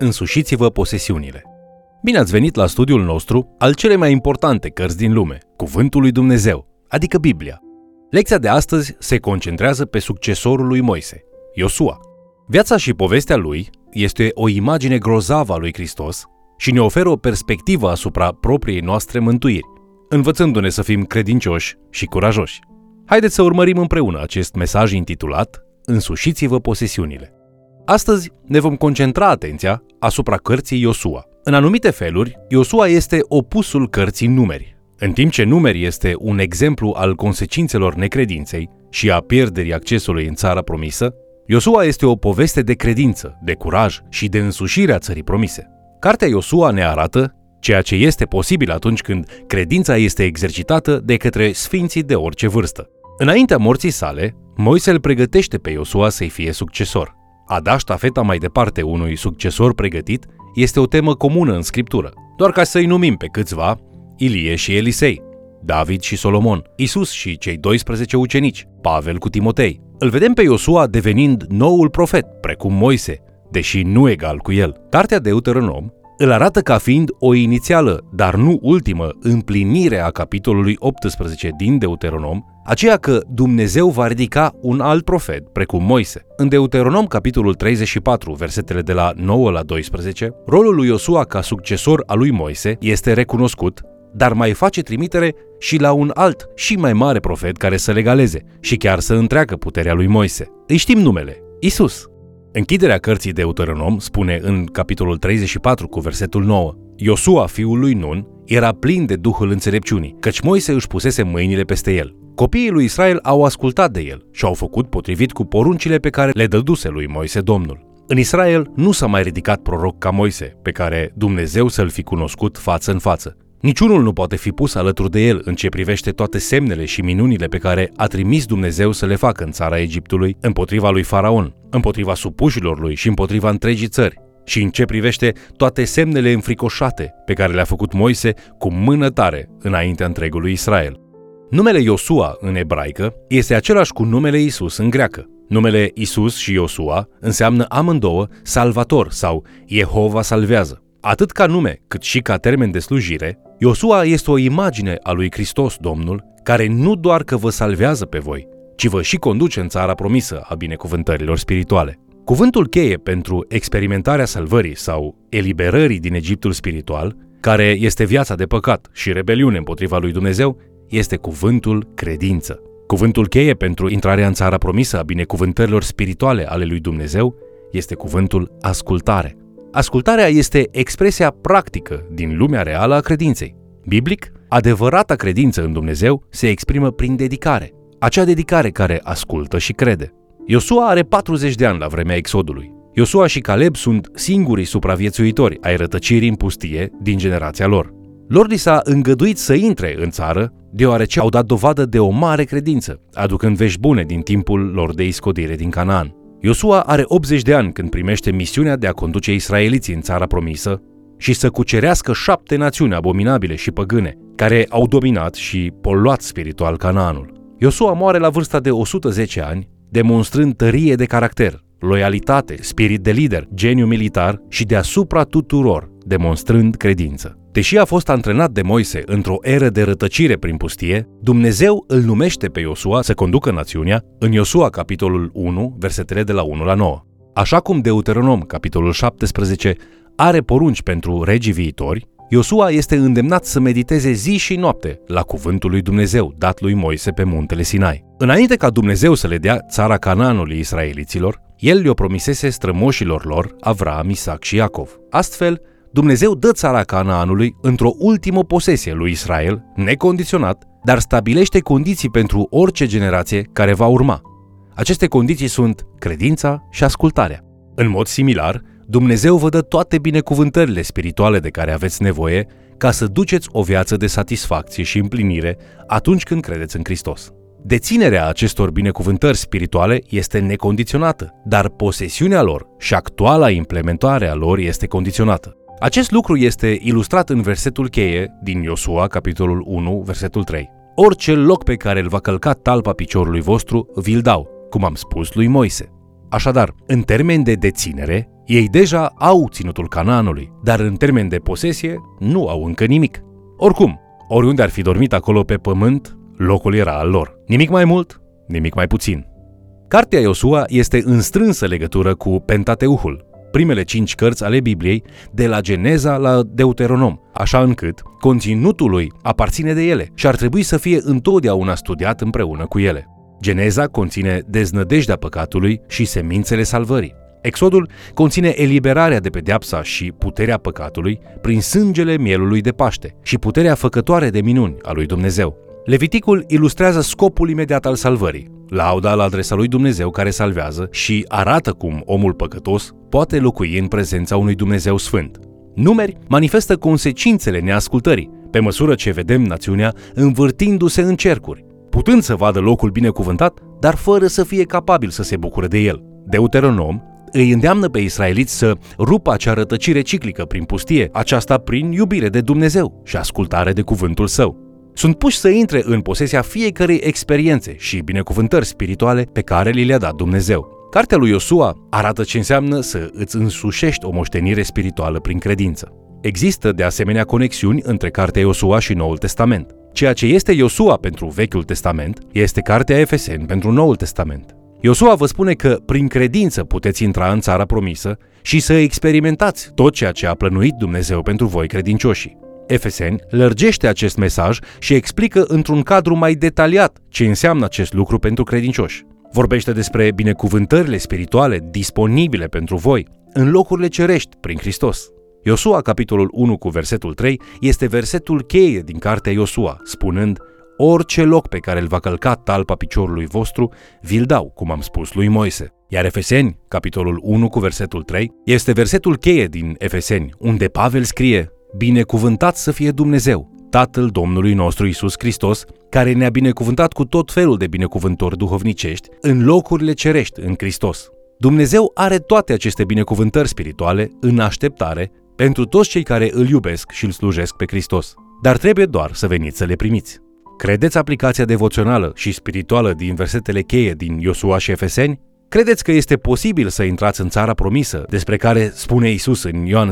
Însușiți-vă posesiunile. Bine ați venit la studiul nostru al celei mai importante cărți din lume, Cuvântul lui Dumnezeu, adică Biblia. Lecția de astăzi se concentrează pe succesorul lui Moise, Iosua. Viața și povestea lui este o imagine grozavă a lui Hristos și ne oferă o perspectivă asupra propriei noastre mântuiri, învățându-ne să fim credincioși și curajoși. Haideți să urmărim împreună acest mesaj intitulat Însușiți-vă posesiunile. Astăzi ne vom concentra atenția asupra cărții Iosua. În anumite feluri, Iosua este opusul cărții Numeri. În timp ce Numeri este un exemplu al consecințelor necredinței și a pierderii accesului în țara promisă, Iosua este o poveste de credință, de curaj și de însușirea țării promise. Cartea Iosua ne arată ceea ce este posibil atunci când credința este exercitată de către sfinții de orice vârstă. Înaintea morții sale, Moise îl pregătește pe Iosua să-i fie succesor. A da ștafeta mai departe unui succesor pregătit este o temă comună în Scriptură, doar ca să-i numim pe câțiva: Ilie și Elisei, David și Solomon, Isus și cei 12 ucenici, Pavel cu Timotei. Îl vedem pe Iosua devenind noul profet, precum Moise, deși nu egal cu el. Cartea Deuteronom îl arată ca fiind o inițială, dar nu ultimă, împlinire a capitolului 18 din Deuteronom, aceea că Dumnezeu va ridica un alt profet, precum Moise. În Deuteronom, capitolul 34, versetele de la 9 la 12, rolul lui Iosua ca succesor al lui Moise este recunoscut, dar mai face trimitere și la un alt și mai mare profet care să legaleze și chiar să întreacă puterea lui Moise. Îi știm numele: Isus. Închiderea cărții Deuteronom spune în capitolul 34 cu versetul 9: Iosua, fiul lui Nun, era plin de Duhul înțelepciunii, căci Moise își pusese mâinile peste el. Copiii lui Israel au ascultat de el și au făcut potrivit cu poruncile pe care le dăduse lui Moise Domnul. În Israel nu s-a mai ridicat proroc ca Moise, pe care Dumnezeu să-l fi cunoscut față în față. Niciunul nu poate fi pus alături de el în ce privește toate semnele și minunile pe care a trimis Dumnezeu să le facă în țara Egiptului, împotriva lui Faraon, împotriva supușilor lui și împotriva întregii țări, și în ce privește toate semnele înfricoșate pe care le-a făcut Moise cu mână tare înaintea întregului Israel. Numele Iosua în ebraică este același cu numele Isus în greacă. Numele Isus și Iosua înseamnă amândouă salvator sau Jehova salvează. Atât ca nume, cât și ca termen de slujire, Iosua este o imagine a lui Hristos Domnul, care nu doar că vă salvează pe voi, ci vă și conduce în țara promisă a binecuvântărilor spirituale. Cuvântul cheie pentru experimentarea salvării sau eliberării din Egiptul spiritual, care este viața de păcat și rebeliune împotriva lui Dumnezeu, este cuvântul credință. Cuvântul cheie pentru intrarea în țara promisă a binecuvântărilor spirituale ale lui Dumnezeu este cuvântul ascultare. Ascultarea este expresia practică din lumea reală a credinței. Biblic, adevărata credință în Dumnezeu se exprimă prin dedicare, acea dedicare care ascultă și crede. Iosua are 40 de ani la vremea Exodului. Iosua și Caleb sunt singurii supraviețuitori ai rătăcirii în pustie din generația lor. Lor li s-a îngăduit să intre în țară, deoarece au dat dovadă de o mare credință, aducând vești bune din timpul lor de iscodire din Canaan. Iosua are 80 de ani când primește misiunea de a conduce israeliții în țara promisă și să cucerească 7 națiuni abominabile și păgâne, care au dominat și poluat spiritual Canaanul. Iosua moare la vârsta de 110 ani, demonstrând tărie de caracter, loialitate, spirit de lider, geniu militar și deasupra tuturor, demonstrând credință. Deși a fost antrenat de Moise într-o eră de rătăcire prin pustie, Dumnezeu îl numește pe Iosua să conducă națiunea în Iosua capitolul 1, versetele de la 1 la 9. Așa cum Deuteronom capitolul 17 are porunci pentru regii viitori, Iosua este îndemnat să mediteze zi și noapte la cuvântul lui Dumnezeu dat lui Moise pe muntele Sinai. Înainte ca Dumnezeu să le dea țara Canaanului israeliților, el le-o promisese strămoșilor lor, Avram, Isaac și Iacov. Astfel, Dumnezeu dă țara Canaanului într-o ultimă posesie lui Israel, necondiționat, dar stabilește condiții pentru orice generație care va urma. Aceste condiții sunt credința și ascultarea. În mod similar, Dumnezeu vă dă toate binecuvântările spirituale de care aveți nevoie ca să duceți o viață de satisfacție și împlinire atunci când credeți în Hristos. Deținerea acestor binecuvântări spirituale este necondiționată, dar posesiunea lor și actuala implementare a lor este condiționată. Acest lucru este ilustrat în versetul cheie din Iosua, capitolul 1, versetul 3. Orice loc pe care îl va călca talpa piciorului vostru, vi-l dau, cum am spus lui Moise. Așadar, în termen de deținere, Ei deja au ținutul Canaanului, dar în termen de posesie nu au încă nimic. Oricum, oriunde ar fi dormit acolo pe pământ, locul era al lor. Nimic mai mult, nimic mai puțin. Cartea Iosua este în strânsă legătură cu Pentateuhul, primele 5 cărți ale Bibliei, de la Geneza la Deuteronom, așa încât conținutul lui aparține de ele și ar trebui să fie întotdeauna studiat împreună cu ele. Geneza conține deznădejdea păcatului și semințele salvării. Exodul conține eliberarea de pedeapsa și puterea păcatului prin sângele mielului de Paște și puterea făcătoare de minuni a lui Dumnezeu. Leviticul ilustrează scopul imediat al salvării, lauda la adresa lui Dumnezeu care salvează și arată cum omul păcătos poate locui în prezența unui Dumnezeu sfânt. Numeri manifestă consecințele neascultării, pe măsură ce vedem națiunea învârtindu-se în cercuri, putând să vadă locul binecuvântat, dar fără să fie capabil să se bucure de el. Deuteronom îi îndeamnă pe israeliți să rupă acea rătăcire ciclică prin pustie, aceasta prin iubire de Dumnezeu și ascultare de cuvântul său. Sunt puși să intre în posesia fiecărei experiențe și binecuvântări spirituale pe care li le-a dat Dumnezeu. Cartea lui Iosua arată ce înseamnă să îți însușești o moștenire spirituală prin credință. Există de asemenea conexiuni între Cartea Iosua și Noul Testament. Ceea ce este Iosua pentru Vechiul Testament este Cartea Efeseni pentru Noul Testament. Iosua vă spune că prin credință puteți intra în țara promisă și să experimentați tot ceea ce a plănuit Dumnezeu pentru voi credincioșii. Efeseni lărgește acest mesaj și explică într-un cadru mai detaliat ce înseamnă acest lucru pentru credincioși. Vorbește despre binecuvântările spirituale disponibile pentru voi în locurile cerești prin Hristos. Iosua, capitolul 1 cu versetul 3, este versetul cheie din cartea Iosua, spunând: orice loc pe care îl va călca talpa piciorului vostru, vi-l dau, cum am spus lui Moise. Iar Efeseni, capitolul 1 cu versetul 3, este versetul cheie din Efeseni, unde Pavel scrie: binecuvântat să fie Dumnezeu, Tatăl Domnului nostru Iisus Hristos, care ne-a binecuvântat cu tot felul de binecuvântări duhovnicești în locurile cerești în Hristos. Dumnezeu are toate aceste binecuvântări spirituale în așteptare pentru toți cei care îl iubesc și îl slujesc pe Hristos, dar trebuie doar să veniți să le primiți. Credeți aplicația devoțională și spirituală din versetele cheie din Iosua și Efeseni? Credeți că este posibil să intrați în țara promisă, despre care spune Iisus în Ioan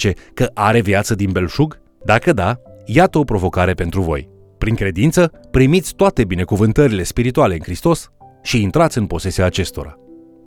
10:10 că are viață din belșug? Dacă da, iată o provocare pentru voi. Prin credință, primiți toate binecuvântările spirituale în Hristos și intrați în posesia acestora.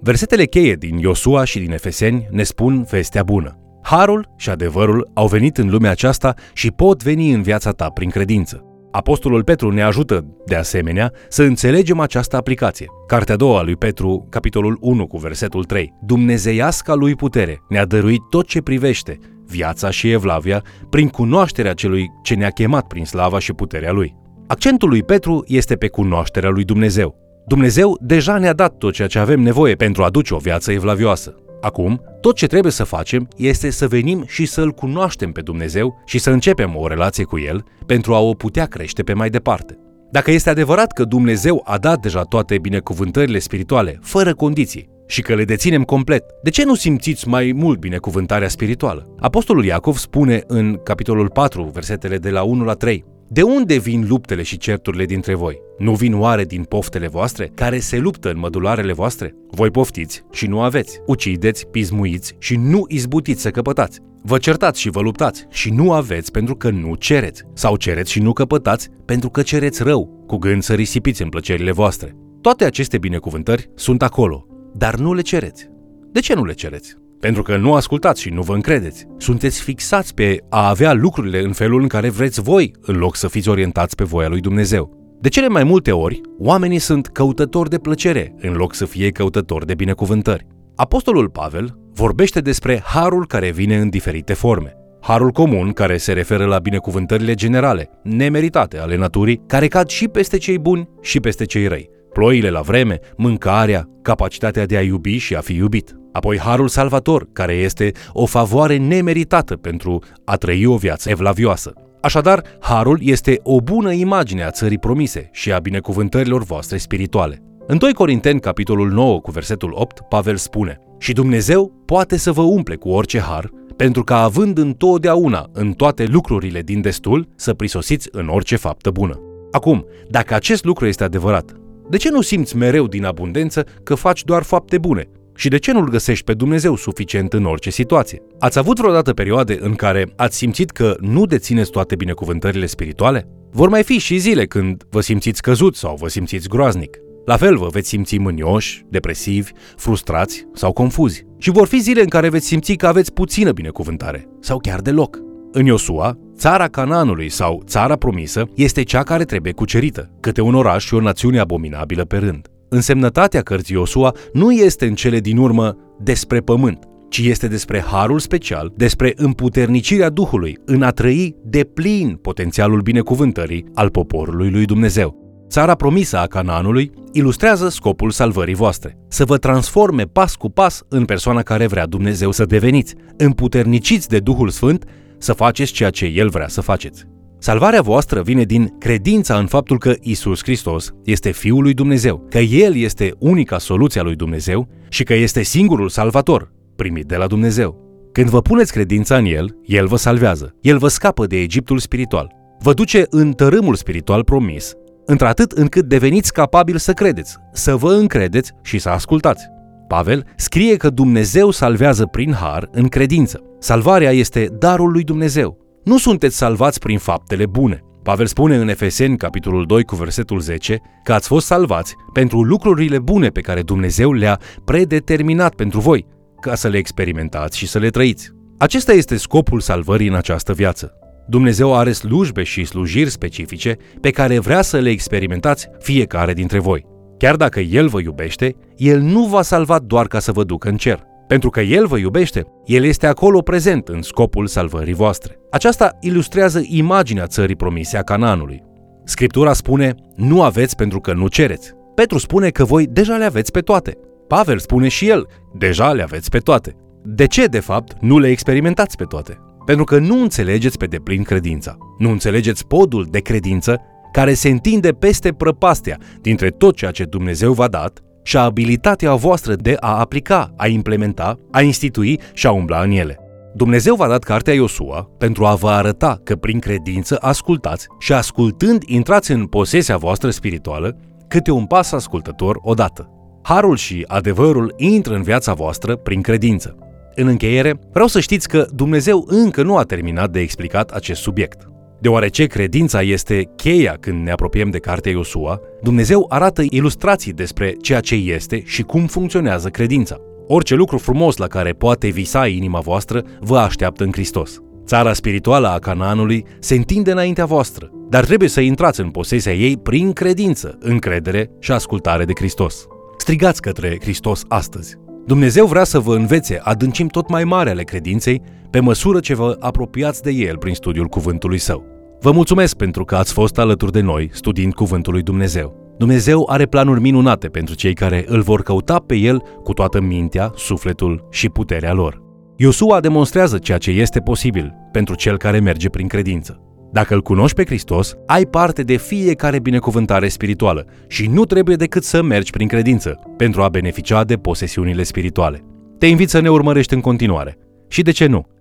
Versetele cheie din Iosua și din Efeseni ne spun vestea bună. Harul și adevărul au venit în lumea aceasta și pot veni în viața ta prin credință. Apostolul Petru ne ajută, de asemenea, să înțelegem această aplicație. Cartea a doua lui Petru, capitolul 1 cu versetul 3. Dumnezeiasca lui putere ne-a dăruit tot ce privește, viața și evlavia, prin cunoașterea celui ce ne-a chemat prin slava și puterea lui. Accentul lui Petru este pe cunoașterea lui Dumnezeu. Dumnezeu deja ne-a dat tot ceea ce avem nevoie pentru a duce o viață evlavioasă. Acum, tot ce trebuie să facem este să venim și să-L cunoaștem pe Dumnezeu și să începem o relație cu El pentru a o putea crește pe mai departe. Dacă este adevărat că Dumnezeu a dat deja toate binecuvântările spirituale, fără condiții, și că le deținem complet, de ce nu simțiți mai mult binecuvântarea spirituală? Apostolul Iacov spune în capitolul 4, versetele de la 1 la 3, de unde vin luptele și certurile dintre voi? Nu vin oare din poftele voastre, care se luptă în mădularele voastre? Voi poftiți și nu aveți, ucideți, pismuiți și nu izbutiți să căpătați. Vă certați și vă luptați și nu aveți pentru că nu cereți, sau cereți și nu căpătați pentru că cereți rău, cu gând să risipiți în plăcerile voastre. Toate aceste binecuvântări sunt acolo, dar nu le cereți. De ce nu le cereți? Pentru că nu ascultați și nu vă încredeți. Sunteți fixați pe a avea lucrurile în felul în care vreți voi, în loc să fiți orientați pe voia lui Dumnezeu. De cele mai multe ori, oamenii sunt căutători de plăcere, în loc să fie căutători de binecuvântări. Apostolul Pavel vorbește despre harul care vine în diferite forme. Harul comun, care se referă la binecuvântările generale, nemeritate ale naturii, care cad și peste cei buni și peste cei răi. Ploile la vreme, mâncarea, capacitatea de a iubi și a fi iubit. Apoi harul salvator, care este o favoare nemeritată pentru a trăi o viață evlavioasă. Așadar, harul este o bună imagine a țării promise și a binecuvântărilor voastre spirituale. În 2 Corinteni, capitolul 9, cu versetul 8, Pavel spune: și Dumnezeu poate să vă umple cu orice har, pentru că având întotdeauna în toate lucrurile din destul, să prisosiți în orice faptă bună. Acum, dacă acest lucru este adevărat, de ce nu simți mereu din abundență că faci doar fapte bune Și de ce nu-L găsești pe Dumnezeu suficient în orice situație? Ați avut vreodată perioade în care ați simțit că nu dețineți toate binecuvântările spirituale? Vor mai fi și zile când vă simțiți căzut sau vă simțiți groaznic. La fel vă veți simți mânioși, depresivi, frustrați sau confuzi. Și vor fi zile în care veți simți că aveți puțină binecuvântare sau chiar deloc. În Iosua, țara Canaanului sau țara promisă este cea care trebuie cucerită, câte un oraș și o națiune abominabilă pe rând. Însemnătatea cărții Iosua nu este în cele din urmă despre pământ, ci este despre harul special, despre împuternicirea Duhului în a trăi de plin potențialul binecuvântării al poporului lui Dumnezeu. Țara promisă a Canaanului ilustrează scopul salvării voastre, să vă transforme pas cu pas în persoana care vrea Dumnezeu să deveniți, împuterniciți de Duhul Sfânt să faceți ceea ce El vrea să faceți. Salvarea voastră vine din credința în faptul că Iisus Hristos este Fiul lui Dumnezeu, că El este unica soluție a lui Dumnezeu și că este singurul salvator primit de la Dumnezeu. Când vă puneți credința în El, El vă salvează, El vă scapă de Egiptul spiritual, vă duce în tărâmul spiritual promis, într-atât încât deveniți capabili să credeți, să vă încredeți și să ascultați. Pavel scrie că Dumnezeu salvează prin har în credință. Salvarea este darul lui Dumnezeu. Nu sunteți salvați prin faptele bune. Pavel spune în Efeseni, capitolul 2, cu versetul 10, că ați fost salvați pentru lucrurile bune pe care Dumnezeu le-a predeterminat pentru voi, ca să le experimentați și să le trăiți. Acesta este scopul salvării în această viață. Dumnezeu are slujbe și slujiri specifice pe care vrea să le experimentați fiecare dintre voi. Chiar dacă El vă iubește, El nu v-a salvat doar ca să vă ducă în cer. Pentru că El vă iubește, El este acolo prezent în scopul salvării voastre. Aceasta ilustrează imaginea țării promise a Canaanului. Scriptura spune, nu aveți pentru că nu cereți. Petru spune că voi deja le aveți pe toate. Pavel spune și el, deja le aveți pe toate. De ce, de fapt, nu le experimentați pe toate? Pentru că nu înțelegeți pe deplin credința. Nu înțelegeți podul de credință care se întinde peste prăpastia dintre tot ceea ce Dumnezeu v-a dat și abilitatea voastră de a aplica, a implementa, a institui și a umbla în ele. Dumnezeu v-a dat cartea Iosua pentru a vă arăta că prin credință ascultați și ascultând intrați în posesia voastră spirituală câte un pas ascultător odată. Harul și adevărul intră în viața voastră prin credință. În încheiere, vreau să știți că Dumnezeu încă nu a terminat de explicat acest subiect. Deoarece credința este cheia când ne apropiem de cartea Iosua, Dumnezeu arată ilustrații despre ceea ce este și cum funcționează credința. Orice lucru frumos la care poate visa inima voastră vă așteaptă în Hristos. Țara spirituală a Canaanului se întinde înaintea voastră, dar trebuie să intrați în posesia ei prin credință, încredere și ascultare de Hristos. Strigați către Hristos astăzi! Dumnezeu vrea să vă învețe adâncimi tot mai mari ale credinței pe măsură ce vă apropiați de El prin studiul Cuvântului Său. Vă mulțumesc pentru că ați fost alături de noi studiind Cuvântul lui Dumnezeu. Dumnezeu are planuri minunate pentru cei care îl vor căuta pe El cu toată mintea, sufletul și puterea lor. Iosua demonstrează ceea ce este posibil pentru cel care merge prin credință. Dacă îl cunoști pe Hristos, ai parte de fiecare binecuvântare spirituală și nu trebuie decât să mergi prin credință pentru a beneficia de posesiunile spirituale. Te invit să ne urmărești în continuare și, de ce nu,